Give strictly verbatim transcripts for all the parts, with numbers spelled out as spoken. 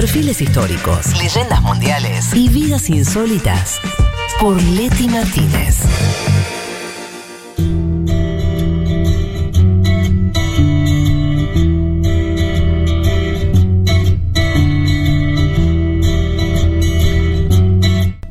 Perfiles históricos, leyendas mundiales y vidas insólitas por Leti Martínez.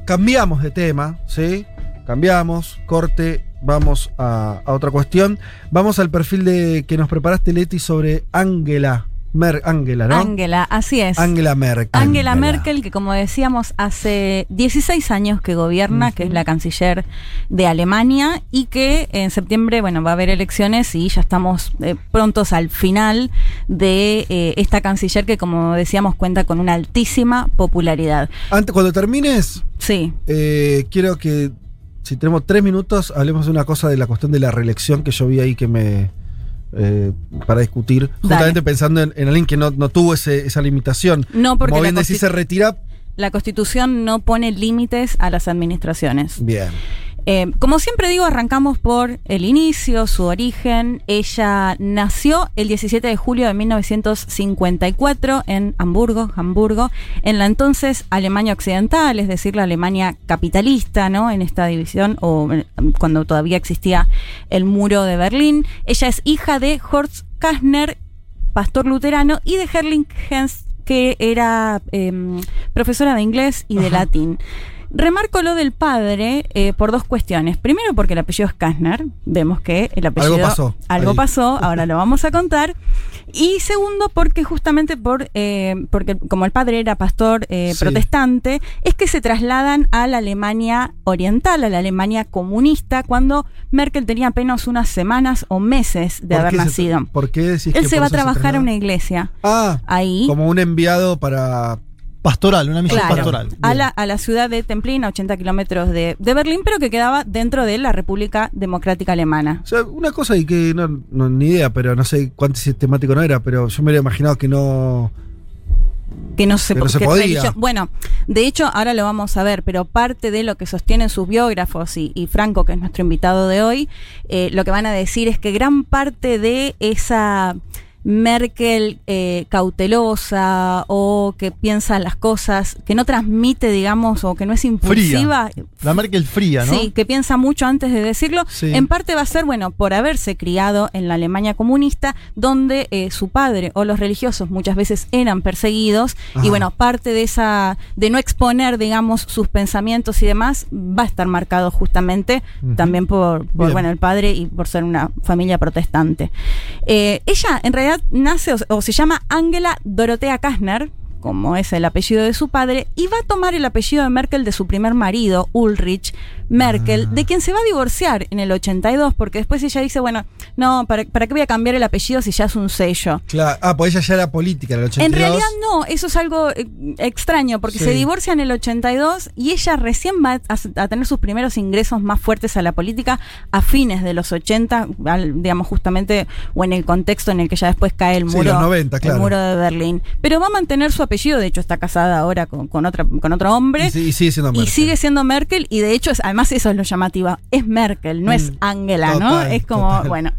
Cambiamos de tema, ¿sí? Cambiamos, corte, vamos a, a otra cuestión. Vamos al perfil de que nos preparaste, Leti, sobre Angela Mer- Angela, ¿no? Angela, así es. Angela Merkel. Angela Merkel, que como decíamos, hace dieciséis años que gobierna, uh-huh. que es la canciller de Alemania y que en septiembre, bueno, va a haber elecciones y ya estamos eh, prontos al final de eh, esta canciller que, como decíamos, cuenta con una altísima popularidad. Antes, cuando termines, sí. eh, quiero que, si tenemos tres minutos, hablemos de una cosa de la cuestión de la reelección que yo vi ahí que me... Eh, para discutir, justamente Dale. pensando en, en alguien que no, no tuvo ese, esa limitación. No, porque como bien decís, se retira. La Constitución no pone límites a las administraciones. Bien. Eh, como siempre digo, arrancamos por el inicio, su origen. Ella nació el diecisiete de julio de mil novecientos cincuenta y cuatro en Hamburgo, Hamburgo, en la entonces Alemania Occidental, es decir, la Alemania capitalista, ¿no? En esta división, o cuando todavía existía el muro de Berlín. Ella es hija de Horst Kastner, pastor luterano, y de Gerling Hens, que era eh, profesora de inglés y de Ajá. latín. Remarco lo del padre eh, por dos cuestiones. Primero, porque el apellido es Kastner. Vemos que el apellido... Algo pasó. Algo ahí. pasó, ahora lo vamos a contar. Y segundo, porque justamente por eh, porque como el padre era pastor eh, sí. protestante, es que se trasladan a la Alemania oriental, a la Alemania comunista, cuando Merkel tenía apenas unas semanas o meses de haber nacido. Tra- ¿Por qué decís Él que se va a trabajar a una iglesia. Ah, ahí. Como un enviado para... Pastoral, una misión claro, pastoral. A la, a la ciudad de Templin, a ochenta kilómetros de, de Berlín, pero que quedaba dentro de la República Democrática Alemana. O sea, una cosa y que no, no ni idea, pero no sé cuánto sistemático no era, pero yo me había imaginado que no... Que no se, que no se que podía. Religión. Bueno, de hecho, ahora lo vamos a ver, pero parte de lo que sostienen sus biógrafos y, y Franco, que es nuestro invitado de hoy, eh, lo que van a decir es que gran parte de esa... Merkel eh, cautelosa o que piensa las cosas, que no transmite, digamos, o que no es impulsiva. Fría. La Merkel fría, ¿no? Sí, que piensa mucho antes de decirlo. Sí. En parte va a ser, bueno, por haberse criado en la Alemania comunista, donde eh, su padre o los religiosos muchas veces eran perseguidos. Ajá. Y bueno, parte de esa, de no exponer, digamos, sus pensamientos y demás, va a estar marcado justamente uh-huh. también por, por bueno, el padre y por ser una familia protestante. Eh, ella, en realidad, nace o, o se llama Angela Dorothea Kastner, como es el apellido de su padre, y va a tomar el apellido de Merkel de su primer marido, Ulrich Merkel, ah. de quien se va a divorciar en el ochenta y dos, porque después ella dice, bueno, no, ¿para, para qué voy a cambiar el apellido si ya es un sello? Claro. Ah, pues ella ya era política en el ochenta y dos. En realidad no, eso es algo eh, extraño, porque sí. se divorcia en el ochenta y dos y ella recién va a, a tener sus primeros ingresos más fuertes a la política a fines de los ochenta, al, digamos justamente, o en el contexto en el que ya después cae el muro, sí, los noventa, claro. el muro de Berlín. Pero va a mantener su apellido, de hecho está casada ahora con, con, otra, con otro hombre. Y, sí, y sigue siendo Merkel. Y sigue siendo Merkel, y de hecho, es, además eso es lo llamativo, es Merkel, no mm, es Angela, total, ¿no? Es como, total. bueno.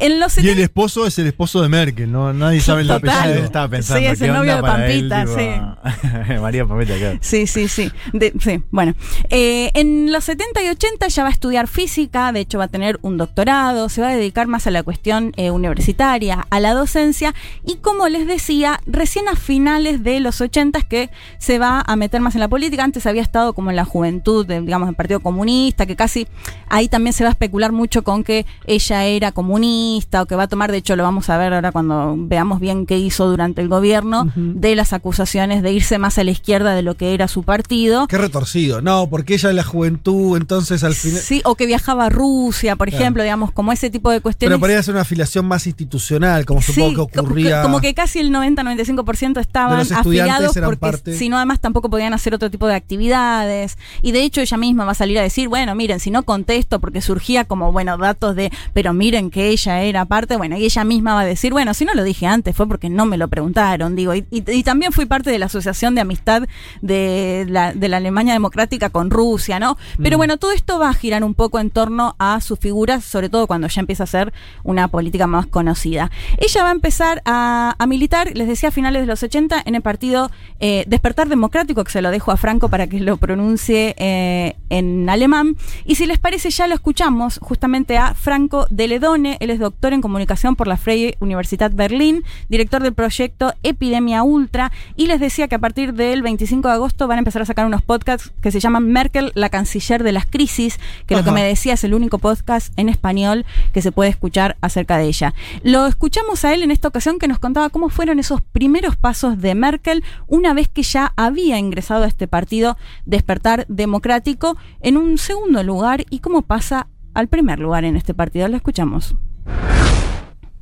En los setenta... Y el esposo es el esposo de Merkel, ¿no? Nadie sabe el apellido que estaba pensando. Sí, es el novio de Pampita, él, tipo... sí. María Pampita, claro. Sí, sí, sí. De, sí, bueno. Eh, en los setenta y ochenta ya va a estudiar física, de hecho va a tener un doctorado, se va a dedicar más a la cuestión eh, universitaria, a la docencia, y como les decía, recién a finales de los ochenta que se va a meter más en la política. Antes había estado como en la juventud, de, digamos, del Partido Comunista, que casi ahí también se va a especular mucho con que ella era comunista o que va a tomar, de hecho lo vamos a ver ahora cuando veamos bien qué hizo durante el gobierno, uh-huh. de las acusaciones de irse más a la izquierda de lo que era su partido. Qué retorcido, no, porque ella en la juventud, entonces al final... Sí, o que viajaba a Rusia, por claro. ejemplo, digamos, como ese tipo de cuestiones. Pero podría ser una afiliación más institucional, como sí, supongo que ocurría... Como que casi el noventa a noventa y cinco por ciento estaban... afiliados porque si no además tampoco podían hacer otro tipo de actividades, y de hecho ella misma va a salir a decir, bueno, miren, si no contesto, porque surgía como, bueno, datos de, pero miren que ella era parte, bueno, y ella misma va a decir, bueno, si no lo dije antes fue porque no me lo preguntaron, digo, y, y, y también fui parte de la Asociación de Amistad de la, de la Alemania Democrática con Rusia, ¿no? Pero mm. bueno, todo esto va a girar un poco en torno a sus figuras, sobre todo cuando ya empieza a ser una política más conocida. Ella va a empezar a, a militar, les decía, a finales de los ochenta en el Partido partido eh, Despertar Democrático, que se lo dejo a Franco para que lo pronuncie eh, en alemán. Y si les parece, ya lo escuchamos justamente a Franco Deledone. Él es doctor en comunicación por la Freie Universität Berlin, director del proyecto Epidemia Ultra, y les decía que a partir del veinticinco de agosto van a empezar a sacar unos podcasts que se llaman Merkel, la canciller de las crisis, que Ajá. lo que me decía es el único podcast en español que se puede escuchar acerca de ella. Lo escuchamos a él en esta ocasión, que nos contaba cómo fueron esos primeros pasos de Merkel una vez que ya había ingresado a este partido Despertar Democrático en un segundo lugar, y cómo pasa al primer lugar en este partido. Lo escuchamos.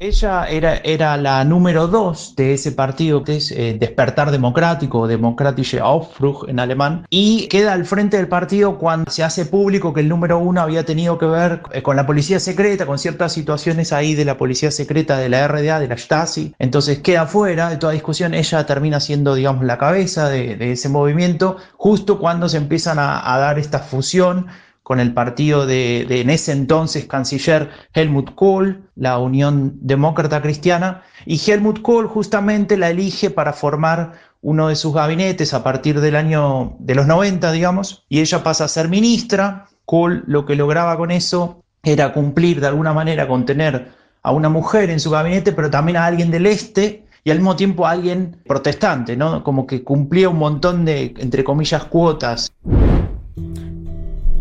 Ella era, era la número dos de ese partido, que es eh, Despertar Democrático, Demokratische Aufbruch en alemán, y queda al frente del partido cuando se hace público que el número uno había tenido que ver eh, con la policía secreta, con ciertas situaciones ahí de la policía secreta, de la R D A, de la Stasi. Entonces queda fuera de toda discusión. Ella termina siendo, digamos, la cabeza de, de ese movimiento, justo cuando se empiezan a, a dar esta fusión con el partido de, de en ese entonces canciller Helmut Kohl, la Unión Demócrata Cristiana, y Helmut Kohl justamente la elige para formar uno de sus gabinetes a partir del año de los noventa, digamos, y ella pasa a ser ministra. Kohl lo que lograba con eso era cumplir de alguna manera con tener a una mujer en su gabinete, pero también a alguien del este, y al mismo tiempo a alguien protestante, ¿no? Como que cumplía un montón de, entre comillas, cuotas.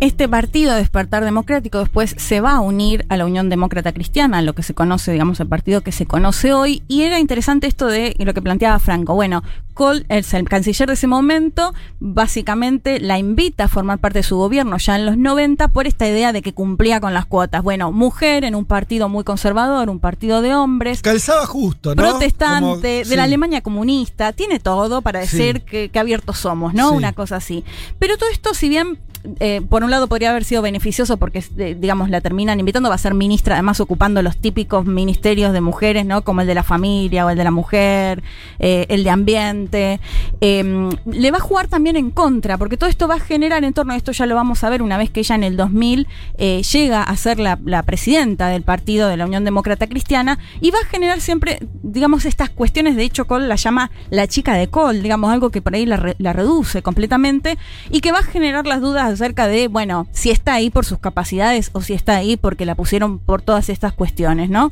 Este partido Despertar Democrático después se va a unir a la Unión Demócrata Cristiana, lo que se conoce, digamos, el partido que se conoce hoy. Y era interesante esto de lo que planteaba Franco. Bueno, Kohl es el canciller de ese momento, básicamente la invita a formar parte de su gobierno ya en los noventa por esta idea de que cumplía con las cuotas. Bueno, mujer en un partido muy conservador, un partido de hombres. Calzaba justo, ¿no? Protestante, como, de sí. la Alemania comunista, tiene todo para decir sí. que, que abiertos somos, ¿no? Sí. Una cosa así. Pero todo esto, si bien... Eh, por un lado podría haber sido beneficioso porque, eh, digamos, la terminan invitando, va a ser ministra, además ocupando los típicos ministerios de mujeres, ¿no? Como el de la familia o el de la mujer, eh, el de ambiente. Eh, le va a jugar también en contra, porque todo esto va a generar en torno, esto ya lo vamos a ver una vez que ella en el dos mil eh, llega a ser la, la presidenta del partido de la Unión Demócrata Cristiana, y va a generar siempre, digamos, estas cuestiones. De hecho, Kohl la llama la chica de Kohl, digamos, algo que por ahí la, re, la reduce completamente, y que va a generar las dudas acerca de, bueno, si está ahí por sus capacidades o si está ahí porque la pusieron por todas estas cuestiones, ¿no?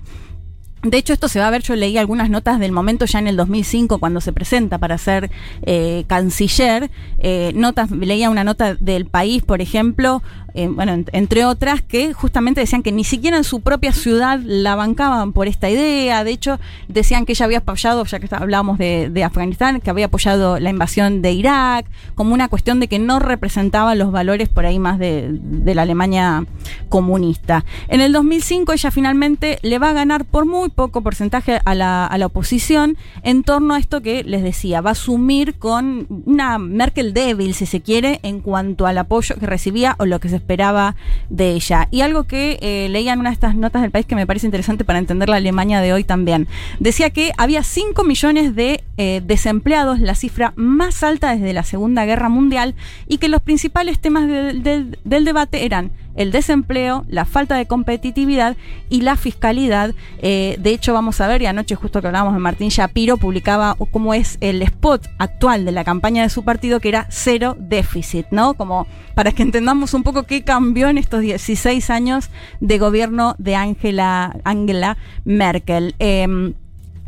De hecho, esto se va a ver, yo leí algunas notas del momento ya en el dos mil cinco cuando se presenta para ser eh, canciller, eh, notas, leía una nota del País, por ejemplo, eh, bueno, en, entre otras, que justamente decían que ni siquiera en su propia ciudad la bancaban por esta idea. De hecho, decían que ella había apoyado, ya que hablábamos de, de Afganistán, que había apoyado la invasión de Irak, como una cuestión de que no representaba los valores por ahí más de, de la Alemania comunista. En el dos mil cinco ella finalmente le va a ganar por muy poco porcentaje a la, a la oposición, en torno a esto que les decía, va a asumir con una Merkel débil, si se quiere, en cuanto al apoyo que recibía o lo que se esperaba de ella. Y algo que eh, leía en una de estas notas del País que me parece interesante para entender la Alemania de hoy también, decía que había cinco millones de eh, desempleados, la cifra más alta desde la Segunda Guerra Mundial, y que los principales temas de, de, del debate eran el desempleo, la falta de competitividad y la fiscalidad. Eh, de hecho, vamos a ver, y anoche justo que hablábamos de Martín Shapiro, publicaba cómo es el spot actual de la campaña de su partido, que era cero déficit, ¿no? Como para que entendamos un poco qué cambió en estos dieciséis años de gobierno de Angela, Angela Merkel. Eh,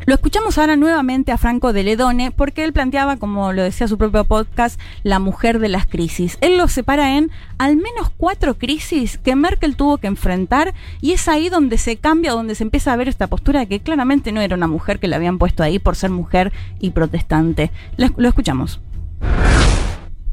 Lo escuchamos ahora nuevamente a Franco Deledone, porque él planteaba, como lo decía su propio podcast, la mujer de las crisis. Él lo separa en al menos cuatro crisis que Merkel tuvo que enfrentar, y es ahí donde se cambia, donde se empieza a ver esta postura de que claramente no era una mujer que la habían puesto ahí por ser mujer y protestante. Lo, lo escuchamos.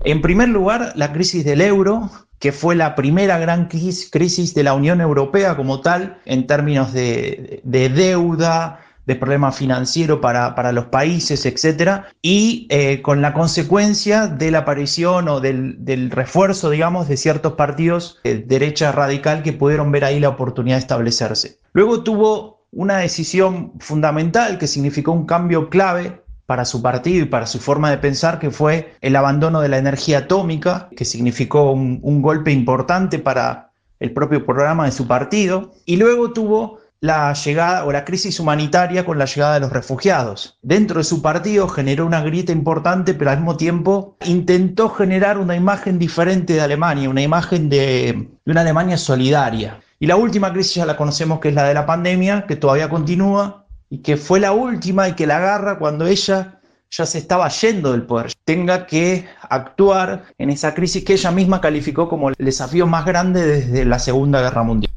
En primer lugar, la crisis del euro, que fue la primera gran crisis de la Unión Europea como tal, en términos de, de deuda, de problema financiero para, para los países, etcétera, y eh, con la consecuencia de la aparición o del, del refuerzo, digamos, de ciertos partidos de derecha radical que pudieron ver ahí la oportunidad de establecerse. Luego tuvo una decisión fundamental que significó un cambio clave para su partido y para su forma de pensar, que fue el abandono de la energía atómica, que significó un, un golpe importante para el propio programa de su partido, y luego tuvo la llegada o la crisis humanitaria con la llegada de los refugiados. Dentro de su partido generó una grieta importante, pero al mismo tiempo intentó generar una imagen diferente de Alemania, una imagen de, de una Alemania solidaria. Y la última crisis ya la conocemos, que es la de la pandemia, que todavía continúa y que fue la última y que la agarra cuando ella ya se estaba yendo del poder, tenga que actuar en esa crisis que ella misma calificó como el desafío más grande desde la Segunda Guerra Mundial.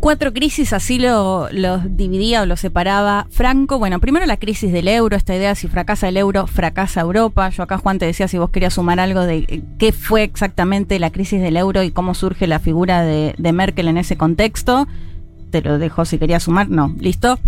Cuatro crisis, así los lo dividía o los separaba Franco. Bueno, primero la crisis del euro, esta idea de si fracasa el euro, fracasa Europa. Yo acá, Juan, te decía si vos querías sumar algo de qué fue exactamente la crisis del euro y cómo surge la figura de, de Merkel en ese contexto. Te lo dejo si querías sumar, no, listo.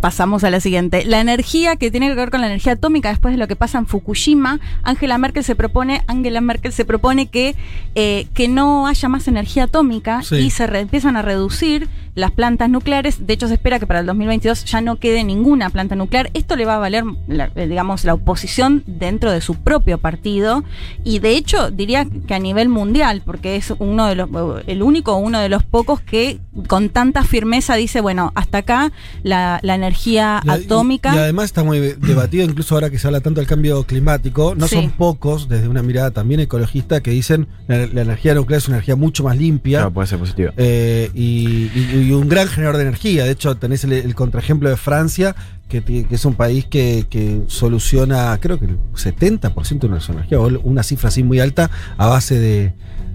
Pasamos a la siguiente. La energía, que tiene que ver con la energía atómica después de lo que pasa en Fukushima. Angela Merkel se propone, Angela Merkel se propone que, eh, que no haya más energía atómica, sí, y se re, empiezan a reducir las plantas nucleares. De hecho, se espera que para el dos mil veintidós ya no quede ninguna planta nuclear. Esto le va a valer, la, digamos, la oposición dentro de su propio partido. Y de hecho, diría que a nivel mundial, porque es uno de los, el único, uno de los pocos que con tanta firmeza dice, bueno, hasta acá la, la energía energía atómica. Y, y además está muy debatido, incluso ahora que se habla tanto del cambio climático, no sí. son pocos, desde una mirada también ecologista, que dicen la, la energía nuclear es una energía mucho más limpia. Claro, puede ser positiva. Eh, y, y, y un gran generador de energía. De hecho, tenés el, el contraejemplo de Francia, que, que es un país que, que soluciona, creo que el setenta por ciento de nuestra energía, o una cifra así muy alta, a base de...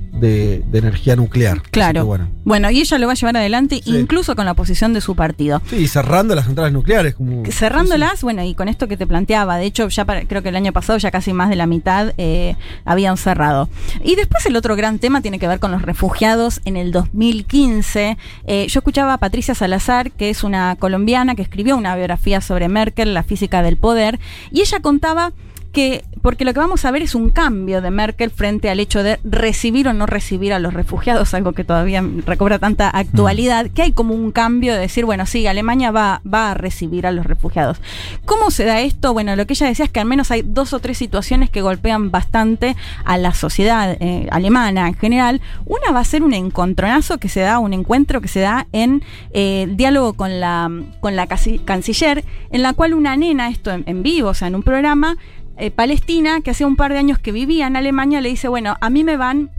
De, de energía nuclear. Claro. Bueno. bueno, y ella lo va a llevar adelante, sí, incluso con la oposición de su partido. Sí, y cerrando las centrales nucleares. Como... Cerrándolas, sí. Bueno, y con esto que te planteaba, de hecho, ya para, creo que el año pasado ya casi más de la mitad eh, habían cerrado. Y después el otro gran tema tiene que ver con los refugiados en el dos mil quince. Eh, yo escuchaba a Patricia Salazar, que es una colombiana que escribió una biografía sobre Merkel, La física del poder, y ella contaba... que porque lo que vamos a ver es un cambio de Merkel frente al hecho de recibir o no recibir a los refugiados, algo que todavía recobra tanta actualidad, que hay como un cambio de decir, bueno, sí, Alemania va, va a recibir a los refugiados. ¿Cómo se da esto? Bueno, lo que ella decía es que al menos hay dos o tres situaciones que golpean bastante a la sociedad eh, alemana en general. Una va a ser un encontronazo que se da, un encuentro que se da en eh, diálogo con la, con la canciller, en la cual una nena, esto en, en vivo, o sea, en un programa, Eh, Palestina, que hacía un par de años que vivía en Alemania, le dice, bueno, a mí me van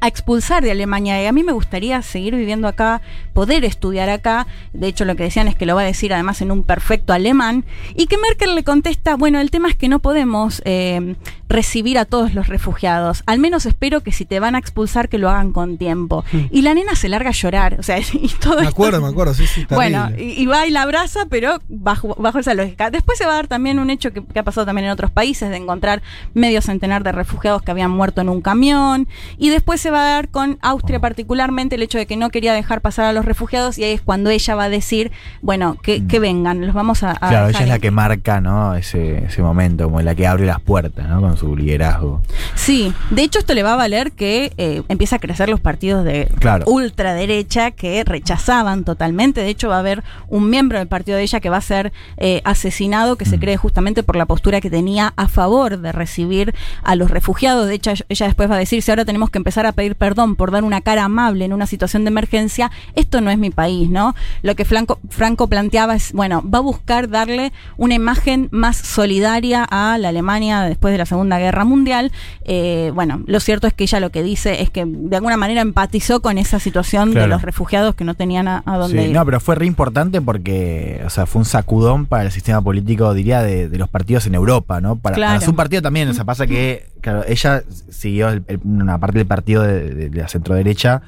a expulsar de Alemania y a mí me gustaría seguir viviendo acá, poder estudiar acá. De hecho, lo que decían es que lo va a decir además en un perfecto alemán, y que Merkel le contesta, bueno, el tema es que no podemos eh, recibir a todos los refugiados, al menos espero que si te van a expulsar que lo hagan con tiempo. Mm. Y la nena se larga a llorar, o sea, y todo Me acuerdo, esto, me acuerdo, sí, sí, está bueno, y, y va y la abraza, pero bajo, bajo esa lógica. Después se va a dar también un hecho que, que ha pasado también en otros países, de encontrar medio centenar de refugiados que habían muerto en un camión, y después se va a dar con Austria particularmente el hecho de que no quería dejar pasar a los refugiados, y ahí es cuando ella va a decir, bueno, que, mm. que vengan, los vamos a... a claro, dejar. Ella es la que marca, ¿no?, ese, ese momento, como la que abre las puertas, ¿no?, con su liderazgo. Sí, de hecho esto le va a valer que eh, empieza a crecer los partidos de claro. ultraderecha que rechazaban totalmente. De hecho va a haber un miembro del partido de ella que va a ser eh, asesinado, que mm. se cree justamente por la postura que tenía a favor de recibir a los refugiados. De hecho ella después va a decir, si ahora tenemos que empezar a pedir perdón por dar una cara amable en una situación de emergencia, esto no es mi país, ¿no? Lo que Franco, Franco planteaba es, bueno, va a buscar darle una imagen más solidaria a la Alemania después de la Segunda Segunda Guerra Mundial. Eh, bueno, lo cierto es que ella lo que dice es que de alguna manera empatizó con esa situación claro. de los refugiados que no tenían a, a dónde sí, ir. No, pero fue re importante porque, o sea, fue un sacudón para el sistema político, diría, de, de los partidos en Europa, ¿no? Para, claro. para su partido también, o sea, pasa que claro, ella siguió el, el, una parte del partido de, de, de la centroderecha,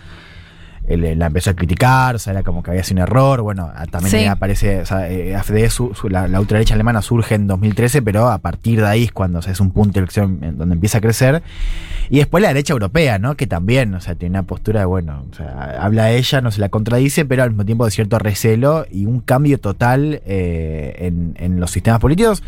la empezó a criticar, o sea, era como que había sido un error. Bueno, también sí. aparece, o sea, eh, AfD, su, su, la, la ultraderecha alemana surge en dos mil trece, pero a partir de ahí es cuando, o sea, es un punto de inflexión donde empieza a crecer. Y después la derecha europea, ¿no? Que también, o sea, tiene una postura de, bueno, o sea, habla ella, no se la contradice, pero al mismo tiempo de cierto recelo y un cambio total eh, en, en los sistemas políticos,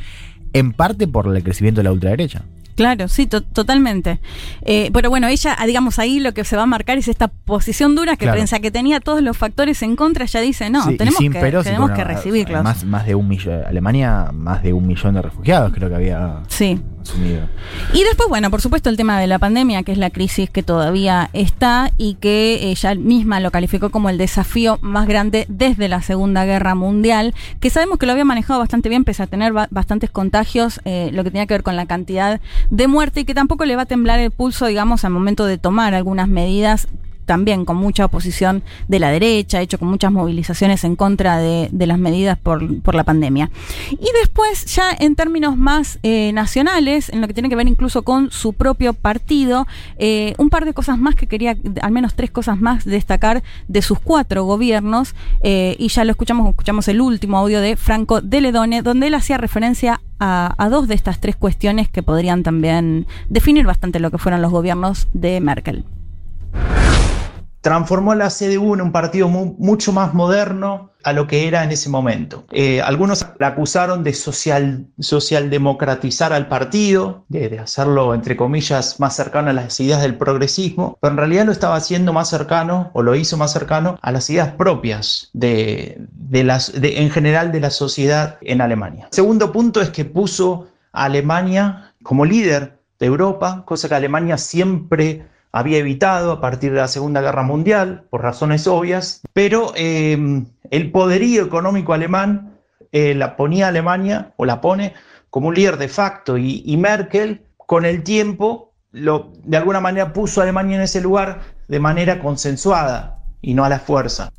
en parte por el crecimiento de la ultraderecha. Claro, sí, to- totalmente. Eh, pero bueno, ella, digamos, ahí lo que se va a marcar es esta posición dura que claro. piensa que tenía todos los factores en contra, ella dice, no, sí, tenemos, que, peros, tenemos bueno, que recibirlos. Más, más de un millón, Alemania, más de un millón de refugiados creo que había. Sí. asumida. Y después, bueno, por supuesto el tema de la pandemia, que es la crisis que todavía está y que ella misma lo calificó como el desafío más grande desde la Segunda Guerra Mundial, que sabemos que lo había manejado bastante bien, pese a tener ba- bastantes contagios, eh, lo que tenía que ver con la cantidad de muerte, y que tampoco le va a temblar el pulso, digamos, al momento de tomar algunas medidas, también con mucha oposición de la derecha, hecho con muchas movilizaciones en contra de, de las medidas por, por la pandemia. Y después, ya en términos más eh, nacionales, en lo que tiene que ver incluso con su propio partido, eh, un par de cosas más que quería, al menos tres cosas más, destacar de sus cuatro gobiernos, eh, y ya lo escuchamos, escuchamos el último audio de Franco Deledone, donde él hacía referencia a, a dos de estas tres cuestiones que podrían también definir bastante lo que fueron los gobiernos de Merkel. Transformó la C D U en un partido mu- mucho más moderno a lo que era en ese momento. Eh, algunos la acusaron de social, socialdemocratizar al partido, de, de hacerlo, entre comillas, más cercano a las ideas del progresismo, pero en realidad lo estaba haciendo más cercano, o lo hizo más cercano, a las ideas propias de, de las, de, en general de la sociedad en Alemania. Segundo punto es que puso a Alemania como líder de Europa, cosa que Alemania siempre había evitado a partir de la Segunda Guerra Mundial, por razones obvias, pero eh, el poderío económico alemán eh, la ponía a Alemania, o la pone, como un líder de facto, y, y Merkel, con el tiempo, lo, de alguna manera puso a Alemania en ese lugar de manera consensuada y no a la fuerza.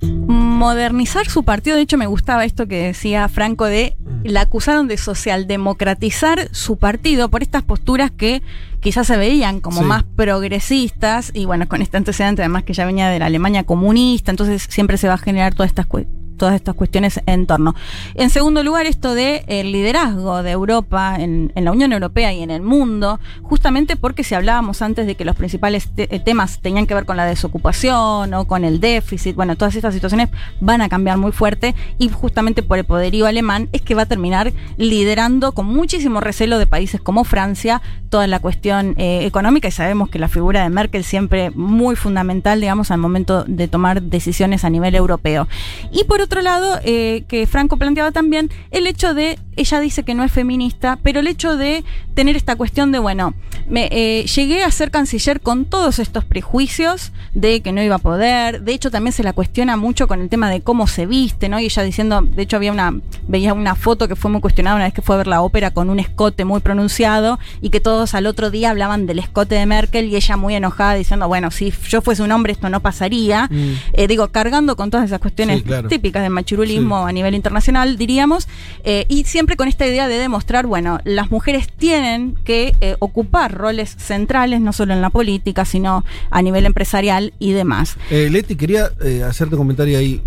Modernizar su partido. De hecho, me gustaba esto que decía Franco, de la acusaron de socialdemocratizar su partido por estas posturas que quizás se veían como sí. más progresistas, y bueno, con este antecedente además que ya venía de la Alemania comunista, entonces siempre se va a generar todas estas cu- todas estas cuestiones en torno. En segundo lugar, esto de el liderazgo de Europa en, en la Unión Europea y en el mundo, justamente porque si hablábamos antes de que los principales te- temas tenían que ver con la desocupación o con el déficit, bueno, todas estas situaciones van a cambiar muy fuerte, y justamente por el poderío alemán es que va a terminar liderando con muchísimo recelo de países como Francia toda la cuestión eh, económica, y sabemos que la figura de Merkel siempre muy fundamental, digamos, al momento de tomar decisiones a nivel europeo. Y por otro lado, eh, que Franco planteaba también el hecho de, ella dice que no es feminista, pero el hecho de tener esta cuestión de, bueno, me, eh, llegué a ser canciller con todos estos prejuicios de que no iba a poder. De hecho, también se la cuestiona mucho con el tema de cómo se viste, ¿no? Y ella diciendo, de hecho había una, veía una foto que fue muy cuestionada una vez que fue a ver la ópera con un escote muy pronunciado, y que todos al otro día hablaban del escote de Merkel, y ella muy enojada diciendo, bueno, si yo fuese un hombre esto no pasaría. Mm. Eh, digo, cargando con todas esas cuestiones, sí, claro, típicas de machirulismo, sí, a nivel internacional, diríamos, eh, y siempre con esta idea de demostrar, bueno, las mujeres tienen que eh, ocupar roles centrales, no solo en la política, sino a nivel empresarial y demás. Eh, Leti, quería eh, hacerte un comentario ahí.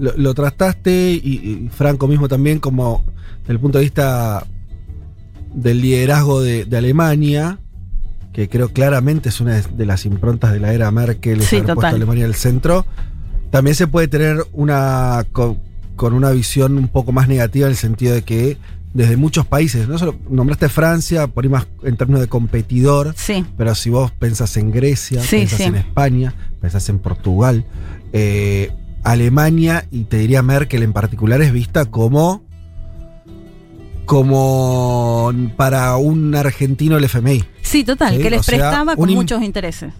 Lo, lo trastaste, y, y Franco mismo también, como desde el punto de vista del liderazgo de, de Alemania, que creo claramente es una de las improntas de la era Merkel, sí, haber puesto a Alemania en el centro. También se puede tener una con, con una visión un poco más negativa, en el sentido de que desde muchos países, no solo nombraste Francia, por ahí más en términos de competidor, sí, pero si vos pensás en Grecia, sí, pensás sí. en España, pensás en Portugal, eh, Alemania, y te diría Merkel en particular, es vista como, como para un argentino el F M I. Sí, total, ¿sí? que les o sea, prestaba con un, muchos intereses.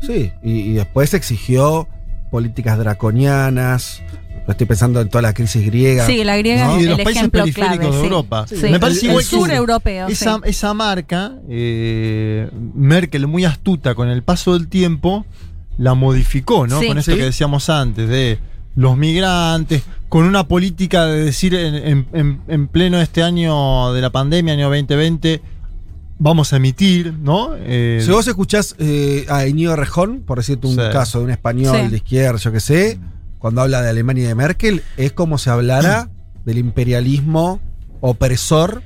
Sí, y, y después exigió políticas draconianas. Lo estoy pensando en toda la crisis griega. Sí, la griega, ¿no? Y de los el países periféricos clave, de sí. Europa. Sí. Sí. Me parece el, igual el sur que europeo. Esa, sí. esa marca, eh, Merkel, muy astuta, con el paso del tiempo, la modificó, ¿no? Sí. Con esto sí. que decíamos antes, de los migrantes, con una política de decir en, en, en pleno este año de la pandemia, año veinte veinte, vamos a emitir, ¿no? Eh, si vos escuchás eh, a Íñigo Errejón, por decirte un sí. caso de un español sí. de izquierda, yo qué sé, cuando habla de Alemania y de Merkel, es como si hablara del imperialismo opresor,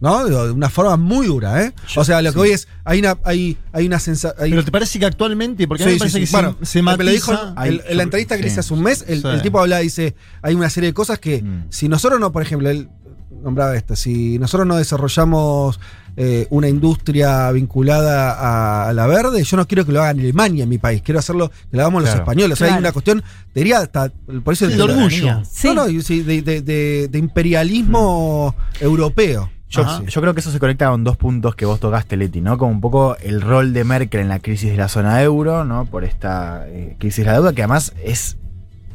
¿no? De una forma muy dura, ¿eh? Yo, o sea, lo sí. que hoy es, hay una, hay, hay una sensación. Hay... Pero te parece que actualmente, porque sí, a mí me parece sí, sí. que bueno, se, se matiza. Me lo dijo el, el, en la entrevista que sí. le hice hace un mes, el, sí. el tipo habla, dice, hay una serie de cosas que, mm. si nosotros no, por ejemplo, él nombraba esta, si nosotros no desarrollamos Eh, una industria vinculada a, a la verde, yo no quiero que lo haga en Alemania, en mi país, quiero hacerlo, que lo hagamos claro, los españoles. O sea, claro. hay una cuestión, te diría hasta, por eso sí, de orgullo. Sí. No, no, de, de, de, de imperialismo mm. europeo. Yo, Ajá, sí. yo creo que eso se conecta con dos puntos que vos tocaste, Leti, ¿no? Como un poco el rol de Merkel en la crisis de la zona euro, ¿no? Por esta eh, crisis de la deuda, que además es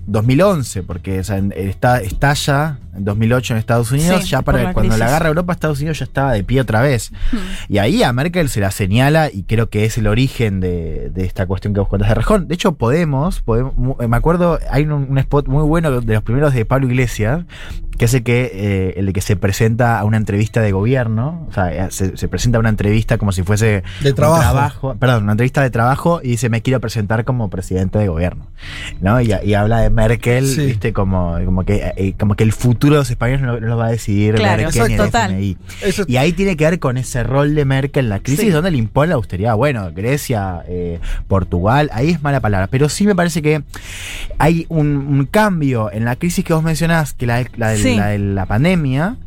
dos mil once, porque o sea, está, estalla en dos mil ocho en Estados Unidos, sí, ya para la cuando crisis. la agarra Europa, Estados Unidos ya estaba de pie otra vez. Mm. Y ahí a Merkel se la señala, y creo que es el origen de, de esta cuestión que vos contás de Errejón. De hecho, Podemos, Podemos me acuerdo, hay un, un spot muy bueno de los primeros de Pablo Iglesias, que hace que eh, el de que se presenta a una entrevista de gobierno, o sea, se, se presenta a una entrevista como si fuese de trabajo. Un trabajo, perdón, una entrevista de trabajo, y dice: me quiero presentar como presidente de gobierno, ¿no? Y, y habla de Merkel, sí. viste, como, como que como que el futuro de los españoles no, no los va a decidir claro, Merkel ni el F M I. Eso. Y ahí tiene que ver con ese rol de Merkel en la crisis, sí. donde le impone la austeridad. Bueno, Grecia, eh, Portugal, ahí es mala palabra, pero sí me parece que hay un, un cambio en la crisis que vos mencionás, que la, la del Sí. la de la pandemia,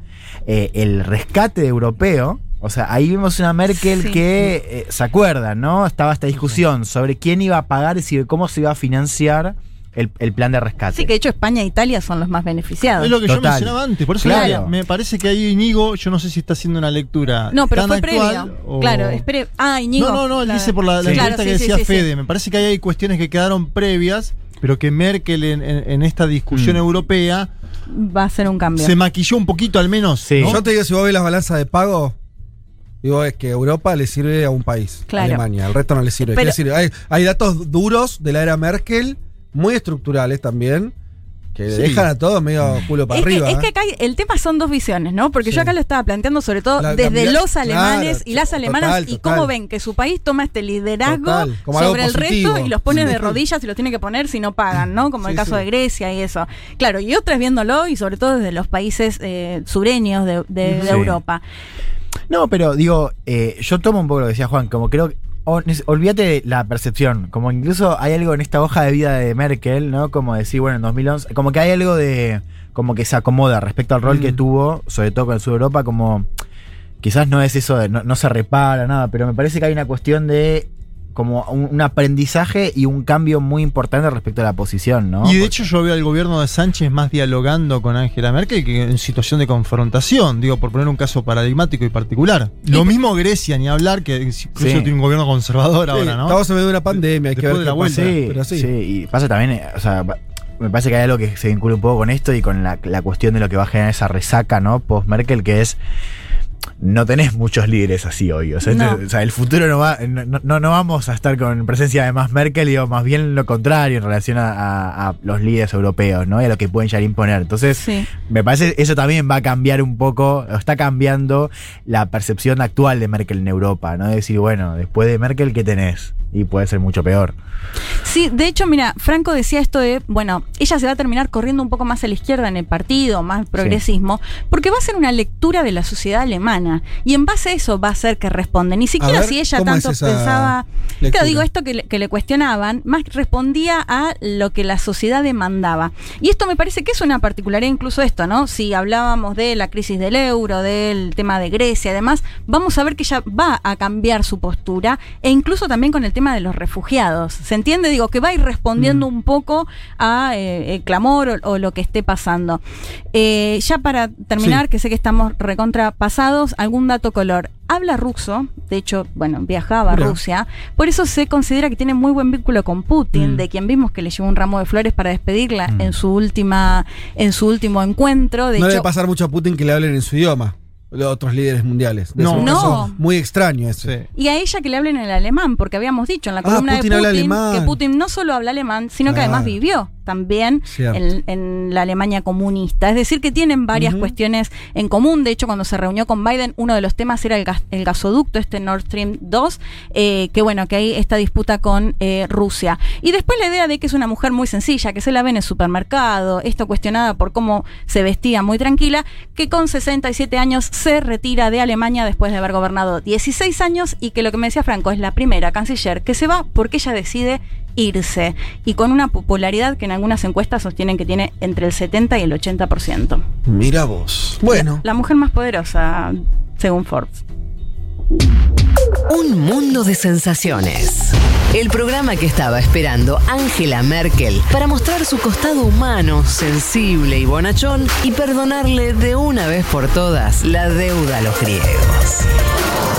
eh, el rescate europeo. O sea, ahí vimos una Merkel sí. que, eh, se acuerda, ¿no? Estaba esta discusión sí. sobre quién iba a pagar y cómo se iba a financiar el, el plan de rescate. Sí, que de hecho España e Italia son los más beneficiados. Es lo que Total. yo mencionaba antes, por eso claro. me parece que ahí Íñigo, yo no sé si está haciendo una lectura No, pero tan fue actual, previo, o... claro, es pre... ah, Íñigo. No, no, no, él claro. dice por la, la sí. entrevista claro, sí, que decía sí, sí, Fede, sí. me parece que ahí hay cuestiones que quedaron previas, pero que Merkel en, en, en esta discusión mm. europea va a ser un cambio. Se maquilló un poquito al menos. Sí. ¿No? Yo te digo, si vos ves las balanzas de pago, digo, es que Europa le sirve a un país, claro. Alemania, al resto no le sirve. Pero, sirve? Hay, hay datos duros de la era Merkel, muy estructurales también, que sí. dejan a todos medio culo para es arriba. Que, es ¿eh? que acá el tema son dos visiones, ¿no? Porque sí. yo acá lo estaba planteando sobre todo la, desde la, los alemanes claro, y las alemanas total, total. y cómo ven que su país toma este liderazgo total, sobre el positivo. resto y los pone sí, de rodillas y los tiene que poner si no pagan, ¿no? Como sí, el caso sí. de Grecia y eso. Claro, y otras viéndolo y sobre todo desde los países eh, sureños de, de, sí. de Europa. No, pero digo, eh, yo tomo un poco lo que decía Juan, como creo que olvídate de la percepción, como incluso hay algo en esta hoja de vida de Merkel, ¿no? Como decir, bueno, en dos mil once, como que hay algo de, como que se acomoda respecto al rol mm. que tuvo, sobre todo con el sur de Europa, como quizás no es eso de, no, no se repara nada, pero me parece que hay una cuestión de como un, un aprendizaje y un cambio muy importante respecto a la posición, ¿no? Y de Porque... hecho yo veo al gobierno de Sánchez más dialogando con Angela Merkel que en situación de confrontación, digo, por poner un caso paradigmático y particular. Lo mismo Grecia, ni hablar, que incluso sí. tiene un gobierno conservador sí, ahora, ¿no? Estamos en medio de una pandemia, hay que ver de la vuelta. Sí, pero sí. sí, y pasa también, o sea, me parece que hay algo que se vincula un poco con esto y con la, la cuestión de lo que va a generar esa resaca, ¿no? Post-Merkel, que es... No tenés muchos líderes así hoy. O sea, no. este, o sea el futuro no va. No, no, no vamos a estar con presencia de más Merkel, digo, más bien lo contrario en relación a, a, a los líderes europeos, ¿no? Y a lo que pueden ya imponer. Entonces, sí. me parece eso también va a cambiar un poco, o está cambiando la percepción actual de Merkel en Europa, ¿no? De decir, bueno, después de Merkel, ¿qué tenés? Y puede ser mucho peor. Sí, de hecho, mira, Franco decía esto de, bueno, ella se va a terminar corriendo un poco más a la izquierda en el partido, más progresismo, sí. porque va a ser una lectura de la sociedad alemana. Y en base a eso va a ser que responde. Ni siquiera ver, si ella tanto pensaba... Lectura. Claro, digo, esto que le, que le cuestionaban, más respondía a lo que la sociedad demandaba. Y esto me parece que es una particularidad incluso esto, ¿no? Si hablábamos de la crisis del euro, del tema de Grecia y demás, vamos a ver que ella va a cambiar su postura, e incluso también con el tema de los refugiados. ¿Se entiende? Digo, que va a ir respondiendo mm. un poco a eh, el clamor o, o lo que esté pasando. Eh, ya para terminar, sí. que sé que estamos recontrapasados, algún dato color. Habla ruso, de hecho, bueno, viajaba a Rusia, por eso se considera que tiene muy buen vínculo con Putin, mm. de quien vimos que le llevó un ramo de flores para despedirla mm. en su última, en su último encuentro. De no hecho, debe pasar mucho a Putin que le hablen en su idioma. Los otros líderes mundiales. De no, no. Muy extraño eso. Sí. Y a ella que le hablen el alemán, porque habíamos dicho en la columna ah, Putin de Putin que Putin no solo habla alemán, sino ah. que además vivió también en, en la Alemania comunista. Es decir, que tienen varias uh-huh. cuestiones en común. De hecho, cuando se reunió con Biden, uno de los temas era el, gas, el gasoducto, este Nord Stream dos, eh, que bueno, que hay esta disputa con eh, Rusia. Y después la idea de que es una mujer muy sencilla, que se la ve en el supermercado, esto cuestionada por cómo se vestía, muy tranquila, que con sesenta y siete años se retira de Alemania después de haber gobernado dieciséis años, y que lo que me decía Franco es la primera canciller que se va porque ella decide irse, y con una popularidad que en algunas encuestas sostienen que tiene entre el setenta y el ochenta por ciento. Mira vos. Bueno. La, la mujer más poderosa, según Forbes. Un mundo de sensaciones. El programa que estaba esperando Angela Merkel para mostrar su costado humano, sensible y bonachón y perdonarle de una vez por todas la deuda a los griegos.